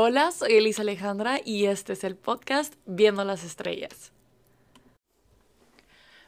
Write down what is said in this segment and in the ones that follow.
Hola, soy Elisa Alejandra y este es el podcast Viendo las Estrellas.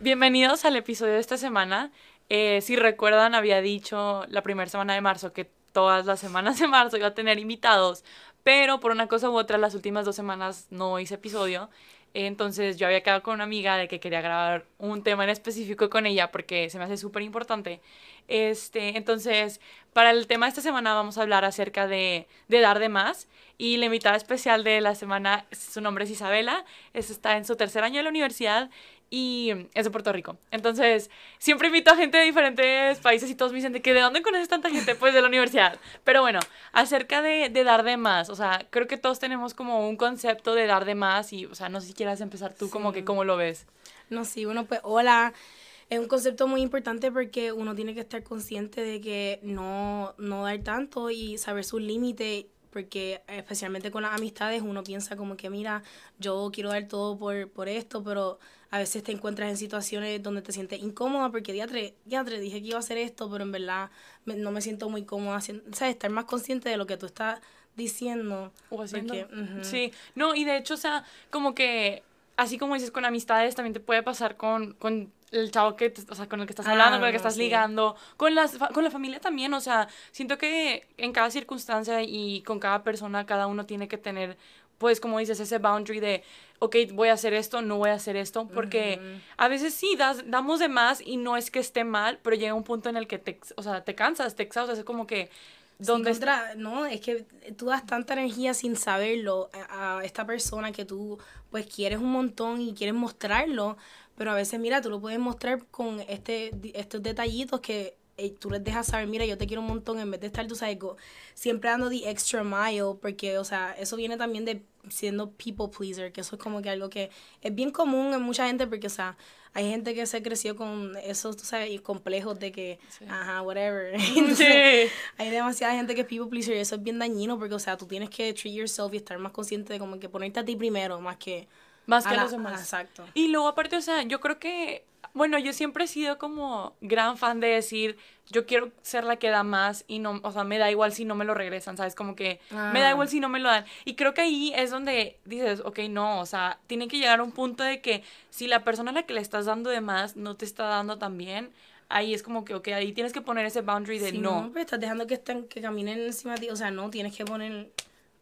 Bienvenidos al episodio de esta semana. Si recuerdan, había dicho la primera semana de marzo que todas las semanas de marzo iba a tener invitados, pero por una cosa u otra las últimas 2 semanas no hice episodio. Entonces yo había quedado con una amiga de que quería grabar un tema en específico con ella porque se me hace súper importante. Entonces, para el tema de esta semana vamos a hablar acerca de dar de más. Y la invitada especial de la semana, su nombre es Isabela, está en su 3er año de la universidad y es de Puerto Rico. Entonces, siempre invito a gente de diferentes países y todos me dicen de que ¿de dónde conoces tanta gente? Pues de la universidad. Pero bueno, acerca de dar de más, o sea, creo que todos tenemos como un concepto de dar de más y, o sea, no sé si quieras empezar tú, sí. Como que ¿cómo lo ves? No, sí, bueno, pues hola. Es un concepto muy importante porque uno tiene que estar consciente de que no dar tanto y saber sus límites, porque especialmente con las amistades uno piensa como que mira, yo quiero dar todo por esto, pero a veces te encuentras en situaciones donde te sientes incómoda porque diantre, dije que iba a hacer esto, pero en verdad no me siento muy cómoda, o sea, estar más consciente de lo que tú estás diciendo o haciendo. Porque, sí, no, y de hecho, o sea, como que así como dices con amistades, también te puede pasar con el chavo que, o sea, con el que estás hablando, con el que estás ligando, con la familia también, o sea, siento que en cada circunstancia y con cada persona, cada uno tiene que tener, pues, como dices, ese boundary de, ok, voy a hacer esto, no voy a hacer esto, porque a veces sí, damos de más y no es que esté mal, pero llega un punto en el que te cansas, te exhaustas, es como que... No, es que tú das tanta energía sin saberlo a esta persona que tú, pues, quieres un montón y quieres mostrarlo, pero a veces, mira, tú lo puedes mostrar con estos detallitos que tú les dejas saber, mira, yo te quiero un montón, en vez de estar, tú sabes, siempre dando the extra mile, porque, o sea, eso viene también de siendo people pleaser, que eso es como que algo que es bien común en mucha gente, porque, o sea, hay gente que se creció con esos, tú sabes, complejos de que, sí. Whatever. Entonces, sí. Hay demasiada gente que es people pleaser y eso es bien dañino, porque, o sea, tú tienes que treat yourself y estar más consciente de como que ponerte a ti primero, más que a los demás. Exacto. Y luego, aparte, o sea, yo creo que, bueno, yo siempre he sido como gran fan de decir, yo quiero ser la que da más y no, o sea, me da igual si no me lo regresan, ¿sabes? Como que me da igual si no me lo dan. Y creo que ahí es donde dices, ok, no, o sea, tiene que llegar a un punto de que si la persona a la que le estás dando de más no te está dando tan bien, ahí es como que, ok, ahí tienes que poner ese boundary de sí, no. No, pero estás dejando que caminen encima de ti, o sea, no, tienes que poner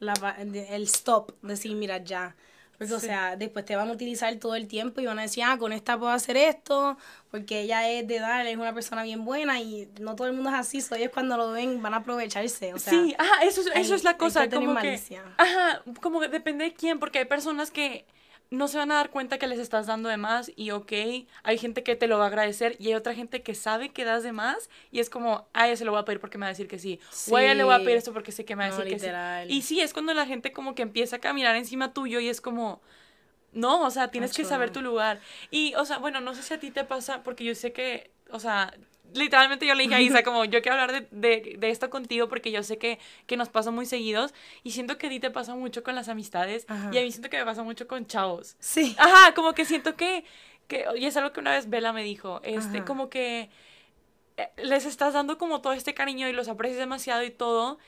el stop, decir, mira, ya. Porque, sí. O sea, después te van a utilizar todo el tiempo y van a decir, con esta puedo hacer esto, porque ella es de edad, es una persona bien buena y no todo el mundo es así, so ellos cuando lo ven van a aprovecharse, o sea. Sí, eso es la cosa, hay que tener como malicia. Como que depende de quién, porque hay personas que no se van a dar cuenta que les estás dando de más y ok, hay gente que te lo va a agradecer y hay otra gente que sabe que das de más y es como, ella se lo voy a pedir porque me va a decir que sí. O a ella le voy a pedir esto porque sé que me va a decir literal. Que sí. Y sí, es cuando la gente como que empieza a caminar encima tuyo y es como, no, o sea, tienes que saber tu lugar. Y, o sea, bueno, no sé si a ti te pasa porque yo sé que, o sea... Literalmente yo le dije a Isa como, yo quiero hablar de esto contigo porque yo sé que nos pasa muy seguidos y siento que a ti te pasa mucho con las amistades. Ajá. Y a mí siento que me pasa mucho con chavos. Sí. Ajá, como que siento que y es algo que una vez Bella me dijo, Ajá. Como que les estás dando como todo este cariño y los aprecias demasiado y todo.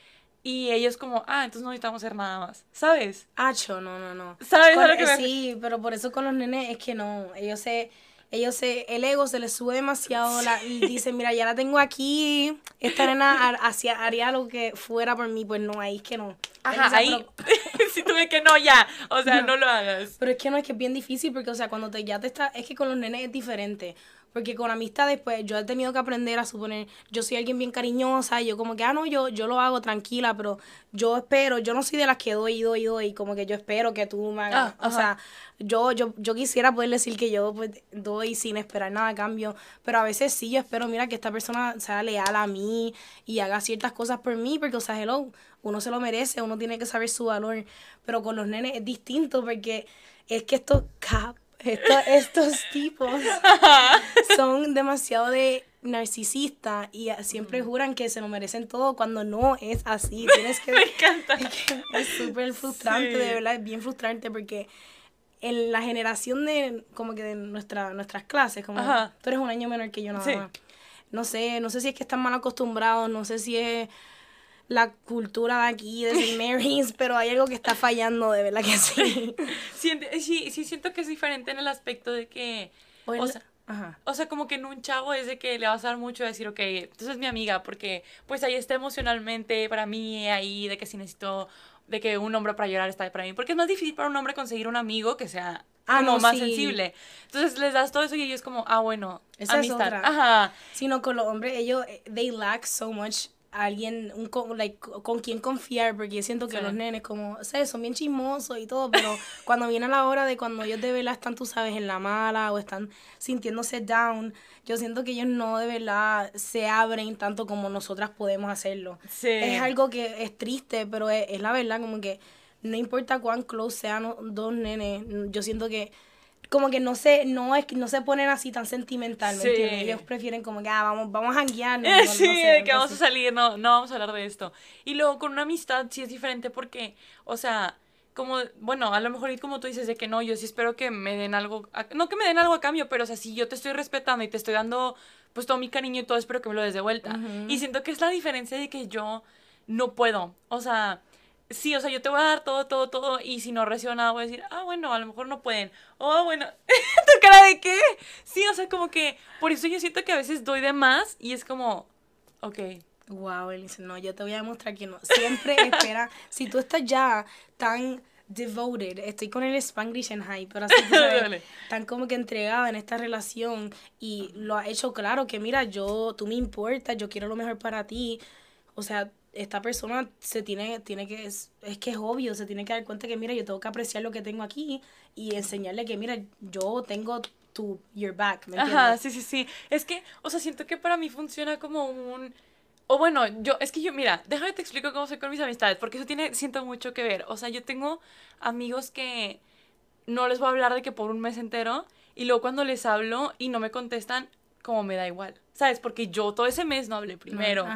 Y ellos como, entonces no necesitamos hacer nada más, ¿sabes? No. ¿Sabes? Sí, pero por eso con los nenes es que no, el ego se les sube demasiado y dicen, mira, ya la tengo aquí, esta nena haría lo que fuera por mí, pues no, ahí es que no. Ajá, ahí, si tú ves que no, ya, o sea, no lo hagas. Pero es que no, es que es bien difícil porque, o sea, cuando es que con los nenes es diferente. Porque con amistades, pues, yo he tenido que aprender a suponer, yo soy alguien bien cariñosa, y yo como que, no, yo lo hago tranquila, pero yo espero, yo no soy de las que doy, como que yo espero que tú me hagas, o sea, yo quisiera poder decir que yo, pues, doy sin esperar nada a cambio, pero a veces sí, yo espero, mira, que esta persona sea leal a mí, y haga ciertas cosas por mí, porque, o sea, hello, uno se lo merece, uno tiene que saber su valor, pero con los nenes es distinto, porque es que estos tipos son demasiado de narcisistas y siempre juran que se lo merecen todo cuando no es así. Me encanta. Es súper frustrante, sí. De verdad, es bien frustrante porque en la generación de nuestras clases, como Ajá. Tú eres un año menor que yo nada más. Sí. No sé si es que están mal acostumbrados, no sé si es... la cultura de aquí, de St. Mary's, pero hay algo que está fallando, de verdad que sí. Sí, siento que es diferente en el aspecto de que... O sea, como que en un chavo es de que le vas a dar mucho a decir, ok, entonces es mi amiga, porque pues ahí está emocionalmente para mí, ahí de que si necesito, de que un hombre para llorar está para mí, porque es más difícil para un hombre conseguir un amigo que sea más sensible. Entonces les das todo eso y ellos como, bueno, esa amistad. Es otra. Ajá. Sino con los hombres, ellos, they lack so much alguien, con quien confiar, porque yo siento que los nenes como, ¿sabes? Son bien chismosos y todo, pero cuando viene la hora de cuando ellos de verdad están, tú sabes, en la mala o están sintiéndose down, yo siento que ellos no de verdad se abren tanto como nosotras podemos hacerlo. Sí. Es algo que es triste, pero es la verdad, como que no importa cuán close sean dos nenes, yo siento que como que no se ponen así tan sentimental, ¿me entiendes? Ellos prefieren como que, vamos a janguear. No sé, que vamos a salir, no vamos a hablar de esto. Y luego con una amistad sí es diferente porque, o sea, como, bueno, a lo mejor como tú dices de que no, yo sí espero que me den algo, no que me den algo a cambio, pero o sea, si yo te estoy respetando y te estoy dando pues todo mi cariño y todo, espero que me lo des de vuelta. Uh-huh. Y siento que es la diferencia de que yo no puedo, o sea... Sí, o sea, yo te voy a dar todo, y si no recibo nada voy a decir, bueno, a lo mejor no pueden, bueno, ¿tu cara de qué? Sí, o sea, como que, por eso yo siento que a veces doy de más, y es como, ok. Wow, Elisa, no, yo te voy a demostrar que no, siempre espera, si tú estás ya tan devoted, estoy con el Spanglish en high, pero así tú sabes, tan como que entregada en esta relación, y lo has hecho claro, que mira, tú me importas, yo quiero lo mejor para ti, o sea, esta persona es que es obvio, se tiene que dar cuenta que, mira, yo tengo que apreciar lo que tengo aquí y enseñarle que, mira, yo tengo your back, ¿me entiendes? Ajá, sí, es que, o sea, siento que para mí funciona como mira, déjame te explico cómo soy con mis amistades, porque eso siento mucho que ver, o sea, yo tengo amigos que no les voy a hablar de que por un mes entero, y luego cuando les hablo y no me contestan, como me da igual, ¿sabes? Porque yo todo ese mes no hablé primero,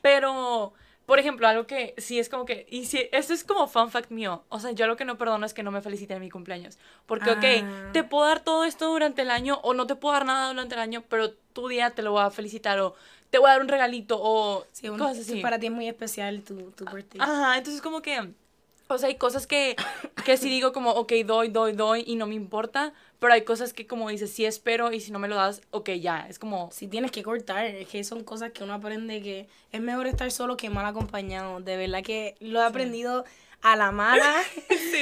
pero... Por ejemplo, algo que sí es como que... Y sí, esto es como fun fact mío. O sea, yo lo que no perdono es que no me feliciten en mi cumpleaños. Porque, ok, te puedo dar todo esto durante el año o no te puedo dar nada durante el año, pero tu día te lo voy a felicitar o te voy a dar un regalito o cosas así. Para ti es muy especial tu birthday. Ajá, entonces como que... O sea, hay cosas que sí digo como, ok, doy y no me importa, pero hay cosas que como dices, sí espero y si no me lo das, ok, ya, es como... Sí tienes que cortar, es que son cosas que uno aprende que es mejor estar solo que mal acompañado, de verdad que lo he aprendido a la mala,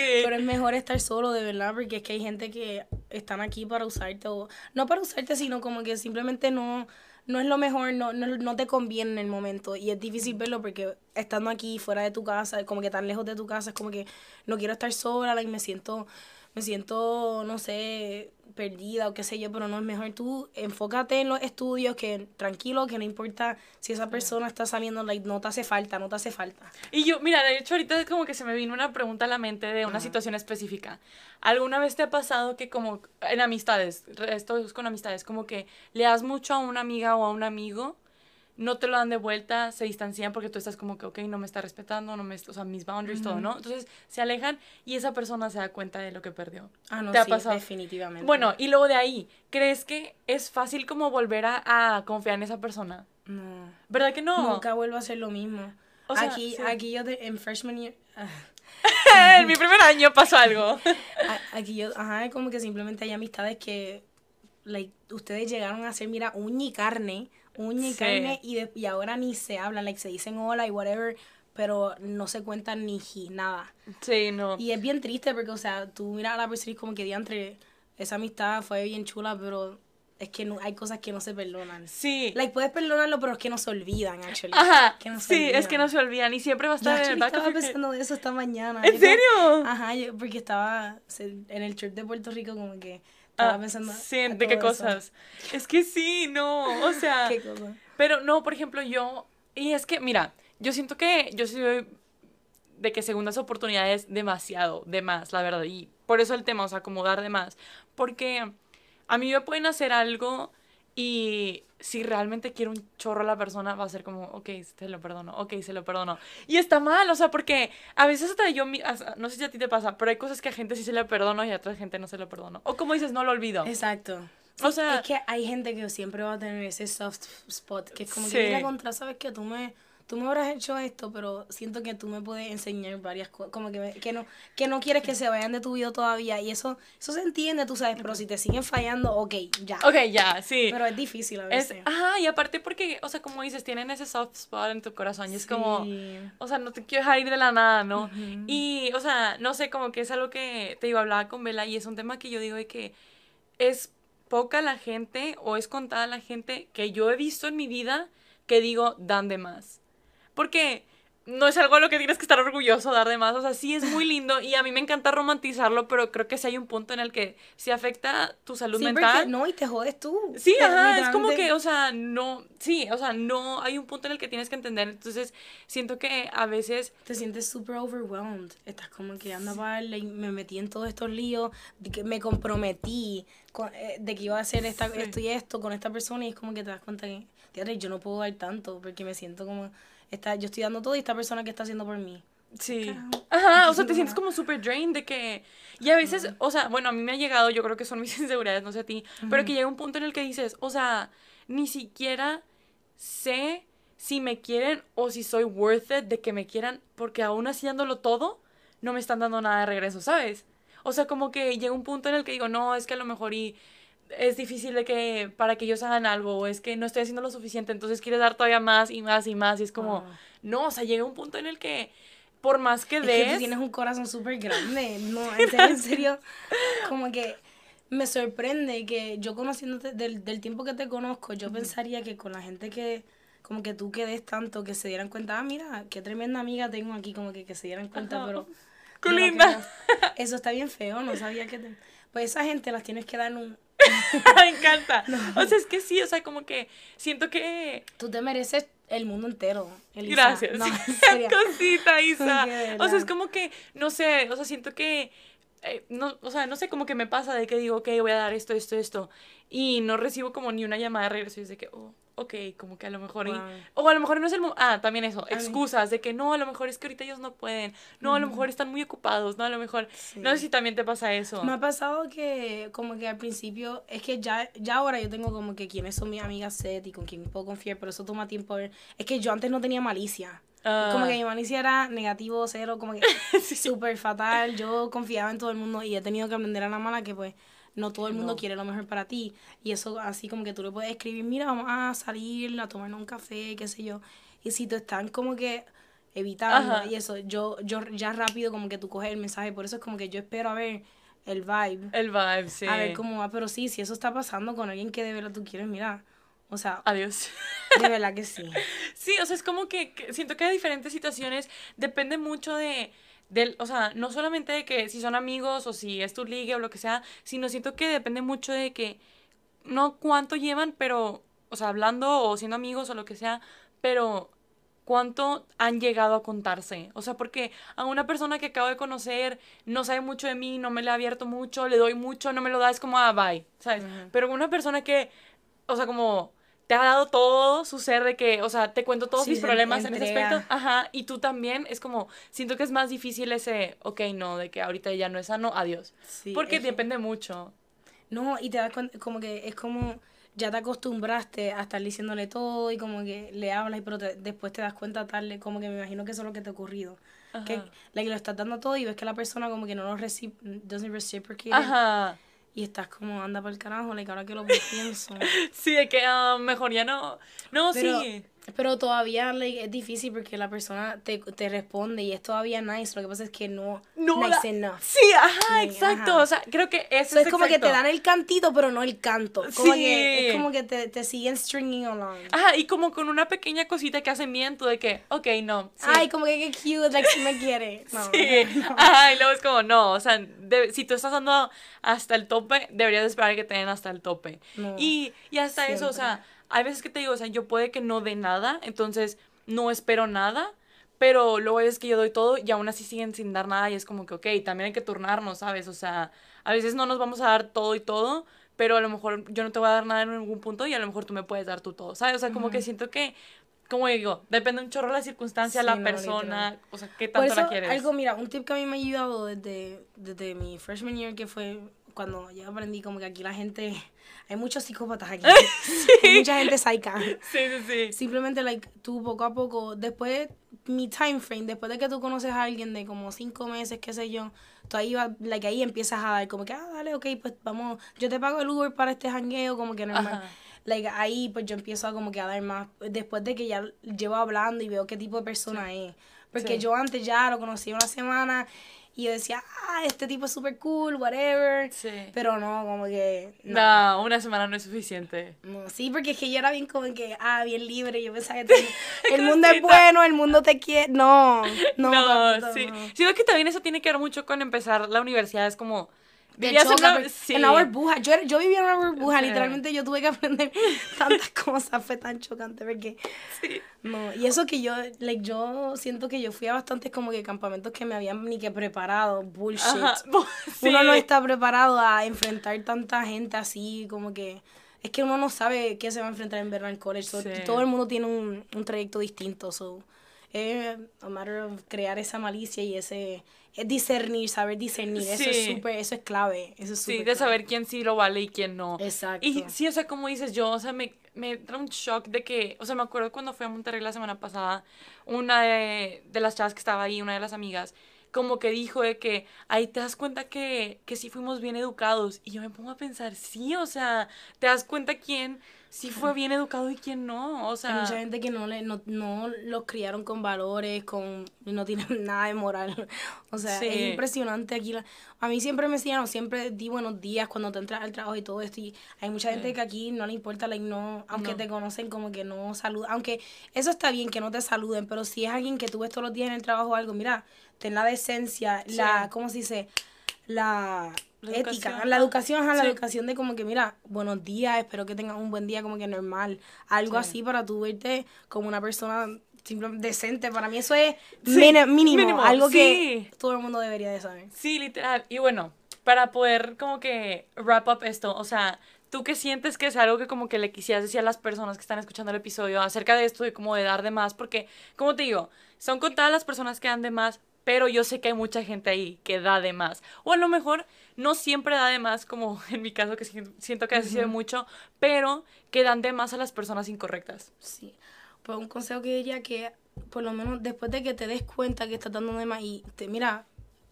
pero es mejor estar solo, de verdad, porque es que hay gente que están aquí para usarte, o no para usarte, sino como que simplemente no es lo mejor, no te conviene en el momento y es difícil verlo porque estando aquí fuera de tu casa, como que tan lejos de tu casa, es como que no quiero estar sola, like, me siento, no sé, perdida o qué sé yo, pero no es mejor. Tú enfócate en los estudios, que tranquilo, que no importa si esa persona está saliendo, like, no te hace falta. Y yo, mira, de hecho ahorita como que se me vino una pregunta a la mente de una situación específica. ¿Alguna vez te ha pasado que como en amistades, esto es con amistades, como que le das mucho a una amiga o a un amigo, no te lo dan de vuelta, se distancian porque tú estás como que, ok, no me está respetando, o sea, mis boundaries, todo, ¿no? Entonces, se alejan y esa persona se da cuenta de lo que perdió. ¿Te ha pasado? Definitivamente. Bueno, y luego de ahí, ¿crees que es fácil como volver a confiar en esa persona? No. ¿Verdad que no? Nunca vuelvo a hacer lo mismo. O sea, aquí yo, en freshman year... en mi primer año pasó algo. Aquí yo, como que simplemente hay amistades que, like, ustedes llegaron a ser, mira, uña y carne, y ahora ni se hablan, like, se dicen hola y whatever, pero no se cuentan ni nada. Sí, no. Y es bien triste porque, o sea, tú miras a la persona y como que diantre, esa amistad fue bien chula, pero es que no, hay cosas que no se perdonan. Sí. Like, puedes perdonarlo, pero es que no se olvidan, actually. Ajá, es que no se olvidan y siempre va a estar en el back. Yo estaba pensando de eso esta mañana. ¿En serio? Porque estaba en el trip de Puerto Rico como que... pensando de qué cosas eso. Es que sí, no, o sea, ¿qué cosa? Pero no, por ejemplo, yo, y es que, mira, yo siento que yo soy de que segundas oportunidades demasiado, de más, la verdad, y por eso el tema, o sea, como dar de más, porque a mí me pueden hacer algo y si realmente quiero un chorro a la persona va a ser como, ok, se lo perdono, y está mal, o sea, porque a veces hasta yo, no sé si a ti te pasa, pero hay cosas que a gente sí se le perdono y a otra gente no se lo perdono, o como dices, no lo olvido. Exacto. O sea, es que hay gente que siempre va a tener ese soft spot, que es como que mira, contra, sabes que tú me... tú me habrás hecho esto, pero siento que tú me puedes enseñar varias cosas, como que no quieres que se vayan de tu vida todavía, y eso se entiende, tú sabes, pero si te siguen fallando, ok, ya, sí. Pero es difícil a veces. Ajá, y aparte porque, o sea, como dices, tienen ese soft spot en tu corazón, y es como, o sea, no te quiero dejar ir de la nada, ¿no? Uh-huh. Y, o sea, no sé, como que es algo que, te digo, hablaba con Bella, y es un tema que yo digo de que es poca la gente, o es contada la gente que yo he visto en mi vida, que digo, dan de más. Porque no es algo de lo que tienes que estar orgulloso, dar de más. O sea, sí es muy lindo y a mí me encanta romantizarlo, pero creo que sí hay un punto en el que se afecta tu salud mental. Porque no, y te jodes tú. Sí, ajá, es como que, o sea, no, sí, o sea, no, hay un punto en el que tienes que entender. Entonces, siento que a veces te sientes súper overwhelmed. Estás como que anda para y me metí en todos estos líos, que me comprometí de que iba a hacer esto y esto con esta persona, y es como que te das cuenta que, tía, yo no puedo dar tanto porque me siento como... yo estoy dando todo y esta persona que está haciendo por mí. Sí. Caramba. Ajá, o sea, te sientes como super drained de que... Y a veces, o sea, bueno, a mí me ha llegado, yo creo que son mis inseguridades, no sé a ti, pero que llega un punto en el que dices, o sea, ni siquiera sé si me quieren o si soy worth it de que me quieran, porque aún así dándolo todo, no me están dando nada de regreso, ¿sabes? O sea, como que llega un punto en el que digo, no, es que a lo mejor y... es difícil de que para que ellos hagan algo, o es que no estoy haciendo lo suficiente, entonces quieres dar todavía más y más y más, y es como, no, o sea, llega un punto en el que por más que des... Es que tú tienes un corazón súper grande, no, en serio, como que me sorprende que yo conociéndote, del tiempo que te conozco, yo pensaría que con la gente que, como que tú quedes tanto, que se dieran cuenta, mira, qué tremenda amiga tengo aquí, como que se dieran cuenta, pero... ¡Qué linda! Eso está bien feo, no sabía que... Pues esa gente las tienes que dar un... Me encanta. No. O sea, es que sí, o sea, como que siento que... Tú te mereces el mundo entero, Elisa. Gracias. No, cosita, Isa. O sea, es como que, no sé, o sea, siento que... no, o sea, no sé, como que me pasa de que digo, ok, voy a dar esto, y no recibo como ni una llamada de regreso, y es de que, oh, ok, como que a lo mejor, o a lo mejor no es el momento, también eso, excusas de que no, a lo mejor es que ahorita ellos no pueden, no, a lo mejor están muy ocupados, no, a lo mejor, no sé si también te pasa eso. Me ha pasado que, como que al principio, es que ya ahora yo tengo como que quiénes son mis amigas set y con quién puedo confiar, pero eso toma tiempo a ver, es que yo antes no tenía malicia. Como que mi malicia era negativo, cero, como que súper fatal, yo confiaba en todo el mundo y he tenido que aprender a la mala que pues no todo el mundo quiere lo mejor para ti, y eso así como que tú le puedes escribir, mira, vamos a salir, a tomarnos un café, qué sé yo, y si te están como que evitando y eso, yo ya rápido como que tú coges el mensaje, por eso es como que yo espero a ver el vibe, sí, a ver cómo va, pero sí, si eso está pasando con alguien que de verdad tú quieres, mira, o sea, adiós. De verdad que sí. Sí, o sea, es como que siento que hay diferentes situaciones, depende mucho de, o sea, no solamente de que si son amigos o si es tu ligue o lo que sea, sino siento que depende mucho de que, no cuánto llevan, pero, o sea, hablando o siendo amigos o lo que sea, pero cuánto han llegado a contarse. O sea, porque a una persona que acabo de conocer no sabe mucho de mí, no me le ha abierto mucho, le doy mucho, no me lo da, es como, bye, ¿sabes? Pero una persona que, o sea, como... te ha dado todo su ser de que, o sea, te cuento todos mis problemas en ese aspecto. Ajá, y tú también, es como, siento que es más difícil ese, ok, no, de que ahorita ya no es sano, adiós. Sí, porque depende mucho. No, y te das cuenta, como que es como, ya te acostumbraste a estar diciéndole todo y como que le hablas, pero después te das cuenta tarde, como que me imagino que eso es lo que te ha ocurrido. Ajá. Que lo estás dando todo y ves que la persona como que no lo reciprocate. Ajá. Y estás como, anda para el carajo, like, ahora que lo pienso. Sí, de que mejor ya no. No, pero, sí. Pero todavía like, es difícil porque la persona te responde y es todavía nice. Lo que pasa es que no nice enough. Sí, ajá, like, exacto. Ajá. O sea, creo que eso es como exacto. Que te dan el cantito, pero no el canto. Como sí. Que, es como que te siguen stringing along. Ajá, y como con una pequeña cosita que hacen miento de que, ok, no. Sí. Ay, como que cute, like, si me quiere. No, sí. No. Ajá, y luego es como, no, o sea, si tú estás dando hasta el tope, deberías esperar que te den hasta el tope. No, y hasta siempre. Eso, o sea, hay veces que te digo, o sea, yo puede que no dé nada, entonces no espero nada, pero luego es que yo doy todo y aún así siguen sin dar nada y es como que, ok, también hay que turnarnos, ¿sabes? O sea, a veces no nos vamos a dar todo y todo, pero a lo mejor yo no te voy a dar nada en ningún punto y a lo mejor tú me puedes dar tú todo, ¿sabes? O sea, como que siento que, como digo, depende un chorro de la circunstancia, sí, la persona, literal. O sea, qué tanto por eso, la quieres. Algo, mira, un tip que a mí me ha ayudado desde mi freshman year, que fue... cuando yo aprendí como que aquí la gente, hay muchos psicópatas aquí, sí. Hay mucha gente psycha. Sí, sí, sí. Simplemente, like, tú poco a poco, después, mi time frame, después de que tú conoces a alguien de como 5 meses, qué sé yo, tú ahí, like, ahí empiezas a dar como que, ah, dale, ok, pues vamos, yo te pago el Uber para este jangueo, como que normal. Ajá. Like, ahí pues yo empiezo a como que a dar más, después de que ya llevo hablando y veo qué tipo de persona sí. es. Porque sí. yo antes ya lo conocí una semana y yo decía, ah, este tipo es súper cool, whatever. Sí. Pero no, como que... No. No, una semana no es suficiente. No, sí, porque es que yo era bien como que, ah, bien libre. Yo pensaba que el mundo es bueno, el mundo te quiere. No, no. No, papito, sí. No. Sí, es que también eso tiene que ver mucho con empezar la universidad, es como... Sí. En la burbuja, yo vivía en una burbuja, sí. Literalmente yo tuve que aprender tantas cosas, fue tan chocante porque sí. No, y eso que yo, like, yo siento que yo fui a bastantes como que campamentos que me habían ni que preparado, bullshit. Ajá. Sí. Uno no está preparado a enfrentar tanta gente así, como que es que uno no sabe qué se va a enfrentar en Berlán College, so, sí. Todo el mundo tiene un trayecto distinto, so es a matter of crear esa malicia y ese discernir, saber discernir, sí. Eso es súper, eso es clave, eso es súper sí, de saber quién sí lo vale y quién no. Exacto. Y sí, o sea, como dices yo, o sea, me entra un shock de que, o sea, me acuerdo cuando fui a Monterrey la semana pasada, una de las chavas que estaba ahí, una de las amigas, como que dijo de que ahí te das cuenta que sí fuimos bien educados, y yo me pongo a pensar, sí, o sea, te das cuenta quién sí fue bien educado y quién no, o sea... Hay mucha gente que no los criaron con valores, no tienen nada de moral, o sea, sí. Es impresionante aquí, a mí siempre me decían, siempre di buenos días cuando te entras al trabajo y todo esto, y hay mucha gente sí. que aquí no le importa, like, no, aunque no. te conocen como que no saludan, aunque eso está bien que no te saluden, pero si es alguien que tú ves todos los días en el trabajo o algo, mira... Ten la decencia, sí. la, ¿cómo se dice? La ética, educación, la educación, ajá, sí. La educación de como que, mira, buenos días, espero que tengas un buen día, como que normal. Algo sí. así para tú verte como una persona simplemente decente. Para mí eso es sí. mínimo, algo sí. que todo el mundo debería de saber. Sí, literal. Y bueno, para poder como que wrap up esto, o sea... ¿Tú qué sientes que es algo que como que le quisieras decir a las personas que están escuchando el episodio acerca de esto, de como de dar de más? Porque, como te digo, son contadas las personas que dan de más, pero yo sé que hay mucha gente ahí que da de más. O a lo mejor no siempre da de más, como en mi caso, que siento que ha sido mucho, pero que dan de más a las personas incorrectas. Sí, pues un consejo que diría que, por lo menos después de que te des cuenta que estás dando de más y te mira,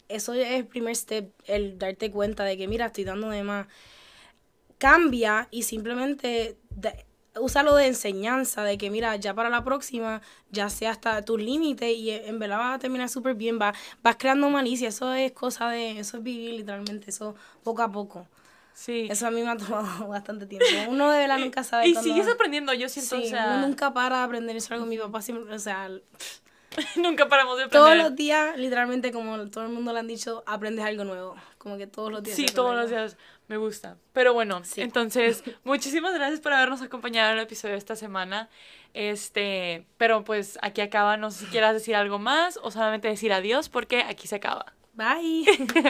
eso es el primer step, el darte cuenta de que, mira, estoy dando de más. Cambia y simplemente úsalo de enseñanza, de que mira, ya para la próxima, ya sea hasta tus límites y en verdad vas a terminar súper bien, vas creando malicia, eso es cosa de, eso es vivir literalmente, eso poco a poco. Sí. Eso a mí me ha tomado bastante tiempo. Uno de verdad nunca sabe. Y sigues aprendiendo, yo siento, sí, o sea... uno nunca para de aprender, eso algo mi papá siempre, o sea... Nunca paramos de aprender. Todos los días, literalmente, como todo el mundo le han dicho, aprendes algo nuevo. Como que todos los días. Sí, todos los días. Me gusta. Pero bueno, sí. Entonces, muchísimas gracias por habernos acompañado en el episodio de esta semana. Pero pues aquí acaba. No sé si quieras decir algo más o solamente decir adiós porque aquí se acaba. Bye.